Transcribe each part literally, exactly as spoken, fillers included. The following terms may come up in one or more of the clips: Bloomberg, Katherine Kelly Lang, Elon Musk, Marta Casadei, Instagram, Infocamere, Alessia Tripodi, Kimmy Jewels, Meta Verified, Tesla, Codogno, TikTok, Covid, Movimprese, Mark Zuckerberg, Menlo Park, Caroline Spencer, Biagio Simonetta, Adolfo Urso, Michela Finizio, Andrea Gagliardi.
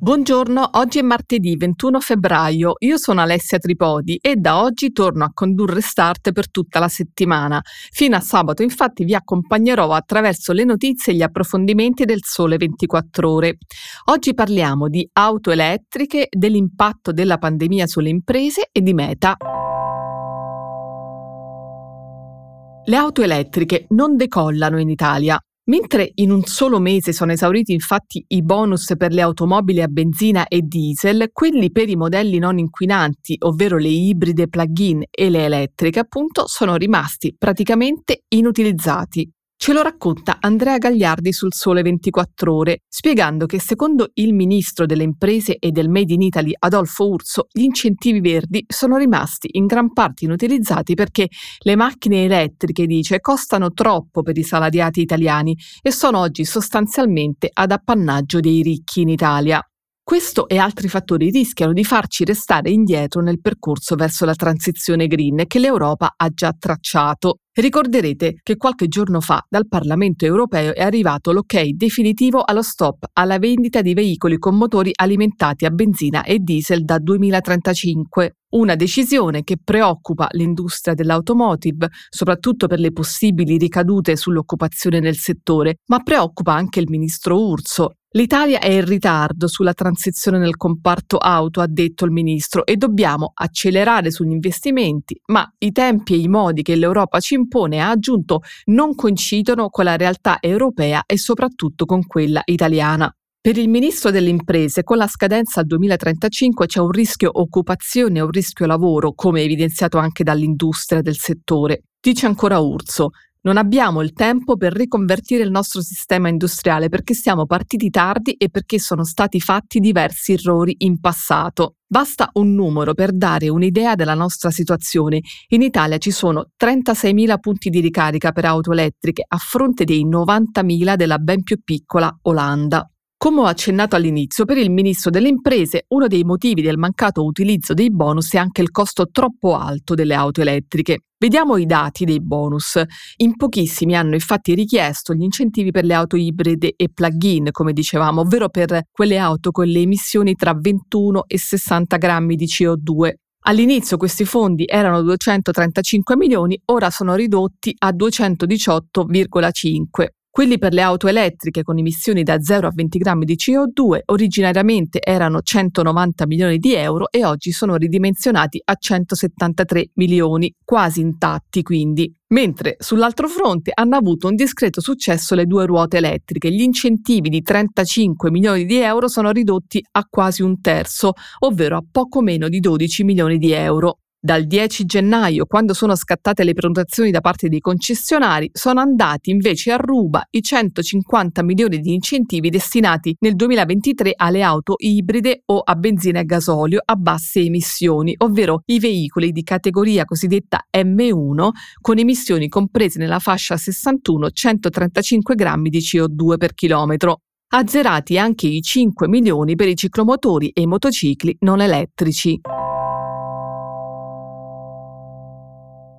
Buongiorno, oggi è martedì ventuno febbraio, io sono Alessia Tripodi e da oggi torno a condurre Start per tutta la settimana. Fino a sabato infatti vi accompagnerò attraverso le notizie e gli approfondimenti del Sole ventiquattro Ore. Oggi parliamo di auto elettriche, dell'impatto della pandemia sulle imprese e di Meta. Le auto elettriche non decollano in Italia. Mentre in un solo mese sono esauriti infatti i bonus per le automobili a benzina e diesel, quelli per i modelli non inquinanti, ovvero le ibride plug-in e le elettriche, appunto, sono rimasti praticamente inutilizzati. Ce lo racconta Andrea Gagliardi sul Sole ventiquattro Ore, spiegando che secondo il ministro delle imprese e del Made in Italy Adolfo Urso, gli incentivi verdi sono rimasti in gran parte inutilizzati perché le macchine elettriche, dice, costano troppo per i salariati italiani e sono oggi sostanzialmente ad appannaggio dei ricchi in Italia. Questo e altri fattori rischiano di farci restare indietro nel percorso verso la transizione green che l'Europa ha già tracciato. Ricorderete che qualche giorno fa dal Parlamento europeo è arrivato l'ok definitivo allo stop alla vendita di veicoli con motori alimentati a benzina e diesel da duemilatrentacinque. Una decisione che preoccupa l'industria dell'automotive, soprattutto per le possibili ricadute sull'occupazione nel settore, ma preoccupa anche il ministro Urso. L'Italia è in ritardo sulla transizione nel comparto auto, ha detto il ministro, e dobbiamo accelerare sugli investimenti, ma i tempi e i modi che l'Europa ci impone, ha aggiunto, non coincidono con la realtà europea e soprattutto con quella italiana. Per il ministro delle imprese, con la scadenza al duemilatrentacinque c'è un rischio occupazione e un rischio lavoro, come evidenziato anche dall'industria del settore. Dice ancora Urso, non abbiamo il tempo per riconvertire il nostro sistema industriale perché siamo partiti tardi e perché sono stati fatti diversi errori in passato. Basta un numero per dare un'idea della nostra situazione. In Italia ci sono trentaseimila punti di ricarica per auto elettriche a fronte dei novantamila della ben più piccola Olanda. Come ho accennato all'inizio, per il ministro delle imprese uno dei motivi del mancato utilizzo dei bonus è anche il costo troppo alto delle auto elettriche. Vediamo i dati dei bonus. In pochissimi hanno infatti richiesto gli incentivi per le auto ibride e plug-in, come dicevamo, ovvero per quelle auto con le emissioni tra ventuno e sessanta grammi di C O due. All'inizio questi fondi erano duecentotrentacinque milioni, ora sono ridotti a duecentodiciotto virgola cinque. Quelli per le auto elettriche con emissioni da zero a venti grammi di C O due originariamente erano centonovanta milioni di euro e oggi sono ridimensionati a centosettantatré milioni, quasi intatti quindi. Mentre sull'altro fronte hanno avuto un discreto successo le due ruote elettriche. Gli incentivi di trentacinque milioni di euro sono ridotti a quasi un terzo, ovvero a poco meno di dodici milioni di euro. Dal dieci gennaio, quando sono scattate le prenotazioni da parte dei concessionari, sono andati invece a ruba i centocinquanta milioni di incentivi destinati nel duemilaventitré alle auto ibride o a benzina e gasolio a basse emissioni, ovvero i veicoli di categoria cosiddetta emme uno con emissioni comprese nella fascia sessantuno centotrentacinque grammi di C O due per chilometro. Azzerati anche i cinque milioni per i ciclomotori e i motocicli non elettrici.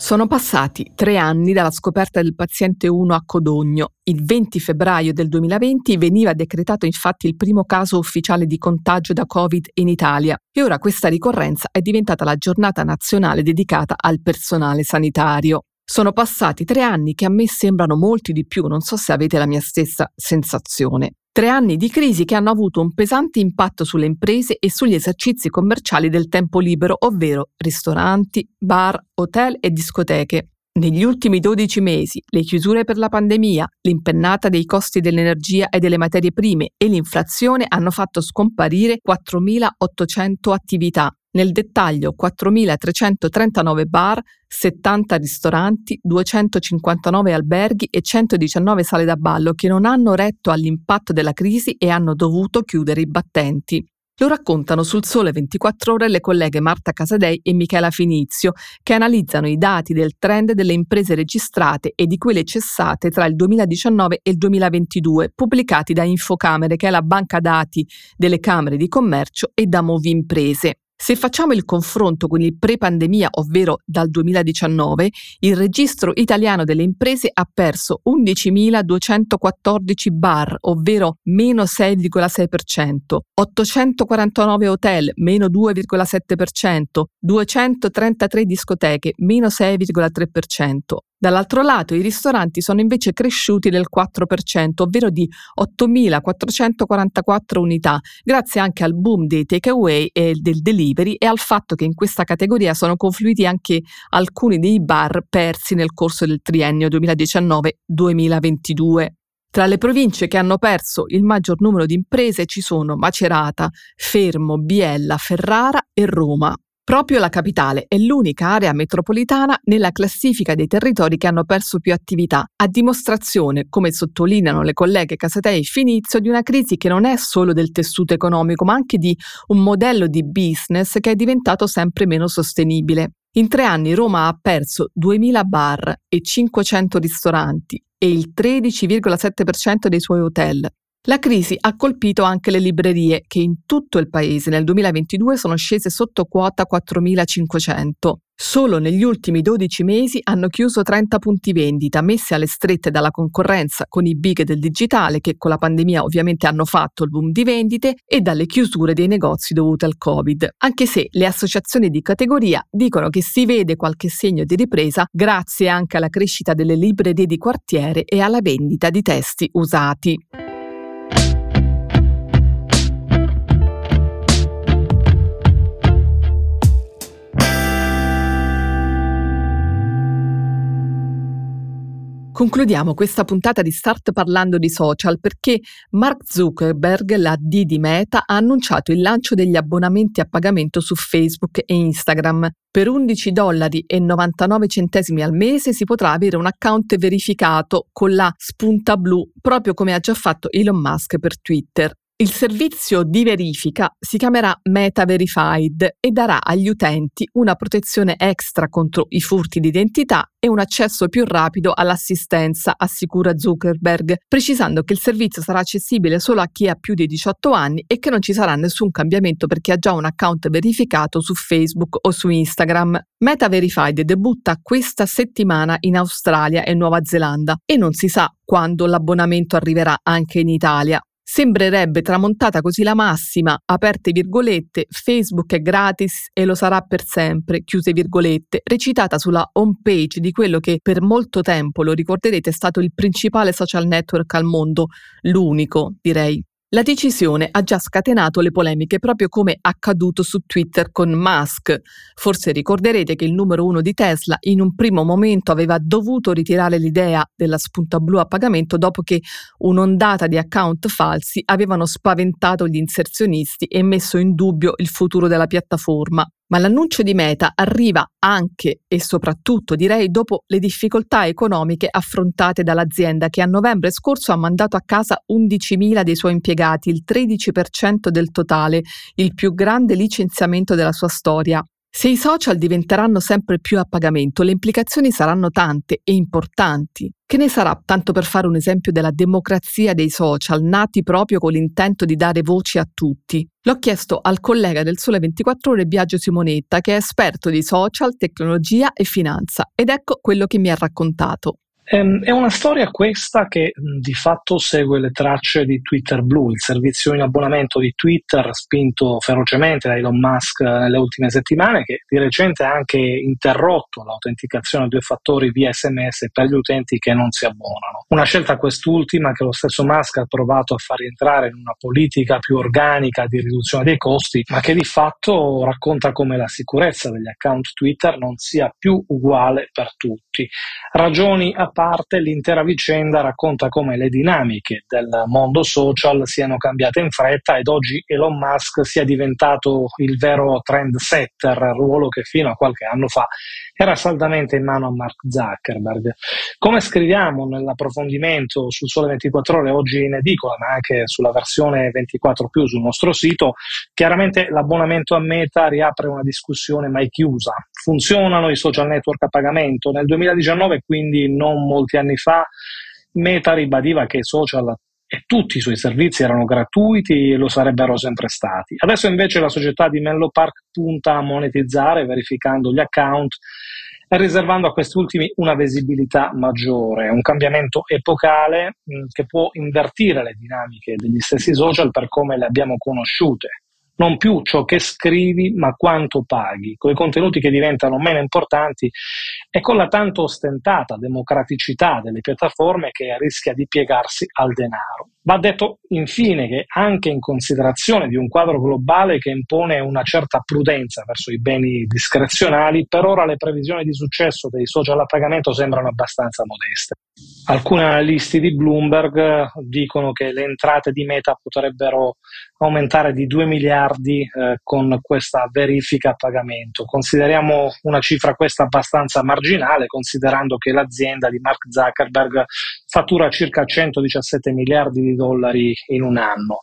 Sono passati tre anni dalla scoperta del paziente uno a Codogno. Il venti febbraio del duemilaventi veniva decretato infatti il primo caso ufficiale di contagio da Covid in Italia e ora questa ricorrenza è diventata la giornata nazionale dedicata al personale sanitario. Sono passati tre anni che a me sembrano molti di più, non so se avete la mia stessa sensazione. Tre anni di crisi che hanno avuto un pesante impatto sulle imprese e sugli esercizi commerciali del tempo libero, ovvero ristoranti, bar, hotel e discoteche. Negli ultimi dodici mesi, le chiusure per la pandemia, l'impennata dei costi dell'energia e delle materie prime e l'inflazione hanno fatto scomparire quattromilaottocento attività. Nel dettaglio quattromilatrecentotrentanove bar, settanta ristoranti, duecentocinquantanove alberghi e centodiciannove sale da ballo che non hanno retto all'impatto della crisi e hanno dovuto chiudere i battenti. Lo raccontano sul Sole ventiquattro Ore le colleghe Marta Casadei e Michela Finizio, che analizzano i dati del trend delle imprese registrate e di quelle cessate tra il duemiladiciannove e il duemilaventidue, pubblicati da Infocamere, che è la banca dati delle Camere di Commercio, e da Movimprese. Se facciamo il confronto con il pre-pandemia, ovvero dal duemiladiciannove, il registro italiano delle imprese ha perso undicimiladuecentoquattordici bar, ovvero meno sei virgola sei per cento, ottocentoquarantanove hotel, meno due virgola sette per cento, duecentotrentatré discoteche, meno sei virgola tre per cento. Dall'altro lato, i ristoranti sono invece cresciuti del quattro per cento, ovvero di ottomilaquattrocentoquarantaquattro unità, grazie anche al boom dei takeaway e del delivery e al fatto che in questa categoria sono confluiti anche alcuni dei bar persi nel corso del triennio duemiladiciannove duemilaventidue. Tra le province che hanno perso il maggior numero di imprese ci sono Macerata, Fermo, Biella, Ferrara e Roma. Proprio la capitale è l'unica area metropolitana nella classifica dei territori che hanno perso più attività, a dimostrazione, come sottolineano le colleghe Casadei e Finizio, di una crisi che non è solo del tessuto economico, ma anche di un modello di business che è diventato sempre meno sostenibile. In tre anni Roma ha perso duemila bar e cinquecento ristoranti e il tredici virgola sette per cento dei suoi hotel. La crisi ha colpito anche le librerie, che in tutto il paese nel duemilaventidue sono scese sotto quota quattromilacinquecento. Solo negli ultimi dodici mesi hanno chiuso trenta punti vendita, messi alle strette dalla concorrenza con i big del digitale, che con la pandemia ovviamente hanno fatto il boom di vendite, e dalle chiusure dei negozi dovute al Covid, anche se le associazioni di categoria dicono che si vede qualche segno di ripresa grazie anche alla crescita delle librerie di quartiere e alla vendita di testi usati. Concludiamo questa puntata di Start parlando di social perché Mark Zuckerberg, la D di Meta, ha annunciato il lancio degli abbonamenti a pagamento su Facebook e Instagram. Per undici dollari e novantanove centesimi al mese si potrà avere un account verificato con la spunta blu, proprio come ha già fatto Elon Musk per Twitter. Il servizio di verifica si chiamerà Meta Verified e darà agli utenti una protezione extra contro i furti d'identità e un accesso più rapido all'assistenza, assicura Zuckerberg, precisando che il servizio sarà accessibile solo a chi ha più di diciotto anni e che non ci sarà nessun cambiamento per chi ha già un account verificato su Facebook o su Instagram. Meta Verified debutta questa settimana in Australia e Nuova Zelanda e non si sa quando l'abbonamento arriverà anche in Italia. Sembrerebbe tramontata così la massima, aperte virgolette, Facebook è gratis e lo sarà per sempre, chiuse virgolette, recitata sulla homepage di quello che per molto tempo, lo ricorderete, è stato il principale social network al mondo, l'unico, direi. La decisione ha già scatenato le polemiche, proprio come accaduto su Twitter con Musk. Forse ricorderete che il numero uno di Tesla in un primo momento aveva dovuto ritirare l'idea della spunta blu a pagamento dopo che un'ondata di account falsi avevano spaventato gli inserzionisti e messo in dubbio il futuro della piattaforma. Ma l'annuncio di Meta arriva anche e soprattutto, direi, dopo le difficoltà economiche affrontate dall'azienda, che a novembre scorso ha mandato a casa undicimila dei suoi impiegati, il tredici per cento del totale, il più grande licenziamento della sua storia. Se i social diventeranno sempre più a pagamento, le implicazioni saranno tante e importanti. Che ne sarà, tanto per fare un esempio, della democrazia dei social, nati proprio con l'intento di dare voce a tutti? L'ho chiesto al collega del Sole ventiquattro Ore Biagio Simonetta, che è esperto di social, tecnologia e finanza, ed ecco quello che mi ha raccontato. È una storia questa che di fatto segue le tracce di Twitter Blue, il servizio in abbonamento di Twitter spinto ferocemente da Elon Musk nelle ultime settimane, che di recente ha anche interrotto l'autenticazione a due fattori via esse emme esse per gli utenti che non si abbonano. Una scelta quest'ultima che lo stesso Musk ha provato a far rientrare in una politica più organica di riduzione dei costi, ma che di fatto racconta come la sicurezza degli account Twitter non sia più uguale per tutti. Ragioni a parte l'intera vicenda racconta come le dinamiche del mondo social siano cambiate in fretta ed oggi Elon Musk sia diventato il vero trendsetter, ruolo che fino a qualche anno fa era saldamente in mano a Mark Zuckerberg. Come scriviamo nell'approfondimento sul Sole ventiquattro Ore, oggi in edicola, ma anche sulla versione ventiquattro più sul nostro sito, chiaramente l'abbonamento a Meta riapre una discussione mai chiusa. Funzionano i social network a pagamento? Nel duemiladiciannove, quindi non molti anni fa, Meta ribadiva che i social e tutti i suoi servizi erano gratuiti e lo sarebbero sempre stati. Adesso invece la società di Menlo Park punta a monetizzare verificando gli account e riservando a questi ultimi una visibilità maggiore, un cambiamento epocale mh, che può invertire le dinamiche degli stessi social per come le abbiamo conosciute. Non più ciò che scrivi, ma quanto paghi, con i contenuti che diventano meno importanti e con la tanto ostentata democraticità delle piattaforme che rischia di piegarsi al denaro. Va detto infine che anche in considerazione di un quadro globale che impone una certa prudenza verso i beni discrezionali, per ora le previsioni di successo dei social a pagamento sembrano abbastanza modeste. Alcuni analisti di Bloomberg dicono che le entrate di Meta potrebbero aumentare di due miliardi eh, con questa verifica a pagamento. Consideriamo una cifra questa abbastanza marginale, considerando che l'azienda di Mark Zuckerberg fattura circa centodiciassette miliardi di dollari in un anno.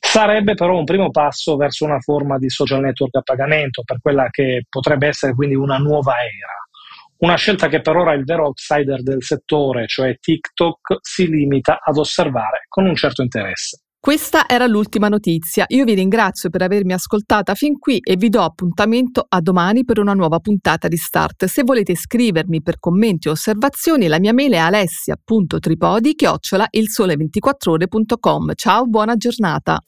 Sarebbe però un primo passo verso una forma di social network a pagamento, per quella che potrebbe essere quindi una nuova era. Una scelta che per ora il vero outsider del settore, cioè TikTok, si limita ad osservare con un certo interesse. Questa era l'ultima notizia. Io vi ringrazio per avermi ascoltata fin qui e vi do appuntamento a domani per una nuova puntata di Start. Se volete scrivermi per commenti o osservazioni, la mia mail è alessia punto tripodi chiocciola il sole ventiquattro ore punto com. Ciao, buona giornata.